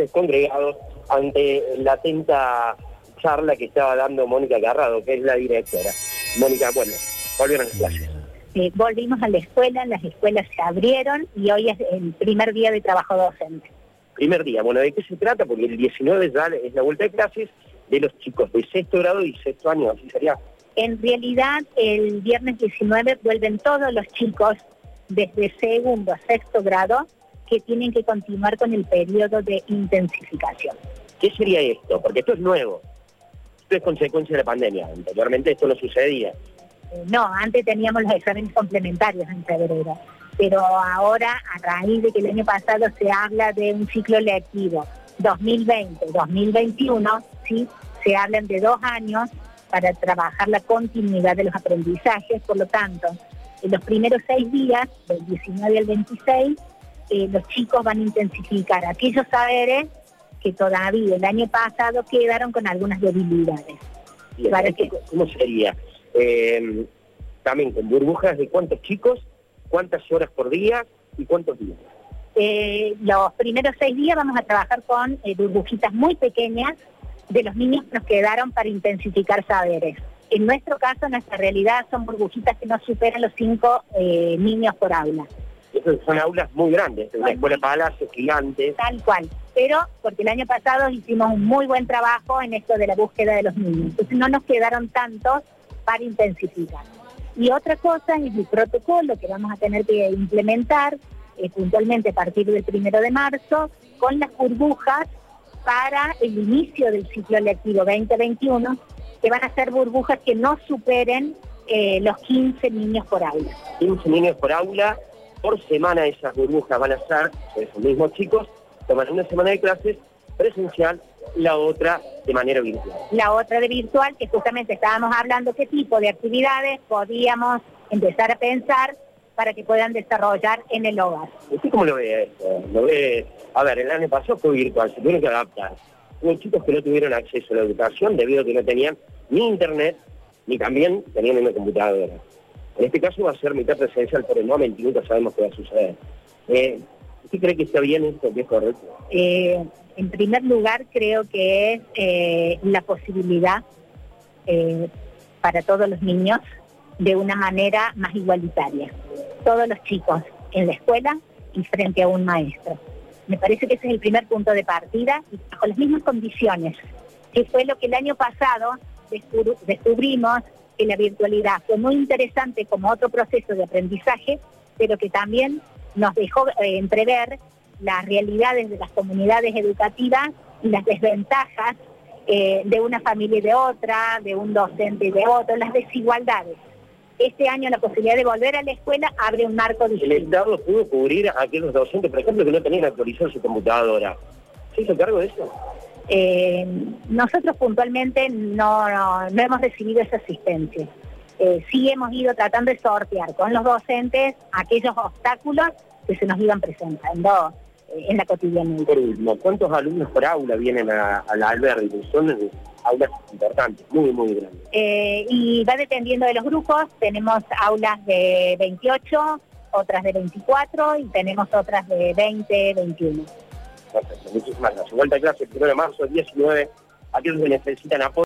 docentes congregados ante la atenta charla que estaba dando Mónica Carrado, que es la directora. Mónica, bueno, volvieron las clases. Volvimos a la escuela, las escuelas se abrieron y hoy es el primer día de trabajo docente. Primer día, bueno, ¿de qué se trata? Porque el 19 ya es la vuelta de clases de los chicos de sexto grado y sexto año, así sería. En realidad, el viernes 19 vuelven todos los chicos desde segundo a sexto grado que tienen que continuar con el periodo de intensificación. ¿Qué sería esto? Porque esto es nuevo. Esto es consecuencia de la pandemia. Anteriormente esto no sucedía. No, antes teníamos los exámenes complementarios en febrero, pero ahora, a raíz de que el año pasado se habla de un ciclo lectivo 2020-2021, ¿sí? Se hablan de 2 años para trabajar la continuidad de los aprendizajes. Por lo tanto, en los primeros 6 días, del 19 al 26, los chicos van a intensificar aquellos saberes que todavía el año pasado quedaron con algunas debilidades. Bien, para que... ¿Cómo sería? También con burbujas de cuántos chicos, cuántas horas por día y cuántos días. Los primeros 6 días vamos a trabajar con burbujitas muy pequeñas de los niños que nos quedaron para intensificar saberes. En nuestro caso, en nuestra realidad, son burbujitas que no superan los 5 niños por aula. Son aulas muy grandes, una escuela de palacio gigante. Tal cual, pero porque el año pasado hicimos un muy buen trabajo en esto de la búsqueda de los niños. Entonces no nos quedaron tantos para intensificar. Y otra cosa es el protocolo que vamos a tener que implementar puntualmente a partir del 1 de marzo con las burbujas para el inicio del ciclo lectivo 2021, que van a ser burbujas que no superen los 15 niños por aula. 15 niños por aula. Por semana esas burbujas van a ser, esos mismos chicos toman una semana de clases presencial, la otra de manera virtual. La otra de virtual, que justamente estábamos hablando qué tipo de actividades podíamos empezar a pensar para que puedan desarrollar en el hogar. ¿Usted cómo lo ve esto? ¿Lo ve? A ver, el año pasado fue virtual, se tuvieron que adaptar. Hubo chicos que no tuvieron acceso a la educación debido a que no tenían ni internet, ni también tenían una computadora. En este caso va a ser mitad presencial, pero no a 20 minutos sabemos qué va a suceder. ¿Usted cree que está bien esto, que es correcto? En primer lugar, creo que es la posibilidad para todos los niños de una manera más igualitaria. Todos los chicos en la escuela y frente a un maestro. Me parece que ese es el primer punto de partida, y bajo las mismas condiciones, que fue lo que el año pasado descubrimos, que la virtualidad fue muy interesante como otro proceso de aprendizaje, pero que también nos dejó entrever las realidades de las comunidades educativas y las desventajas de una familia y de otra, de un docente y de otro, las desigualdades. Este año la posibilidad de volver a la escuela abre un marco distinto. El Estado pudo cubrir a aquellos docentes, por ejemplo, que no tenían actualizado su computadora. ¿Se hizo cargo de eso? Nosotros puntualmente no hemos recibido esa asistencia. Sí hemos ido tratando de sortear con los docentes aquellos obstáculos que se nos iban presentando en la cotidianidad. Por último, ¿cuántos alumnos por aula vienen a la albergue? Son aulas importantes, muy, muy grandes. Y va dependiendo de los grupos. Tenemos aulas de 28, otras de 24 y tenemos otras de 20, 21. Perfecto, muchísimas gracias. Vuelta a clase el 1 de marzo, 19, aquellos que necesitan apoyo.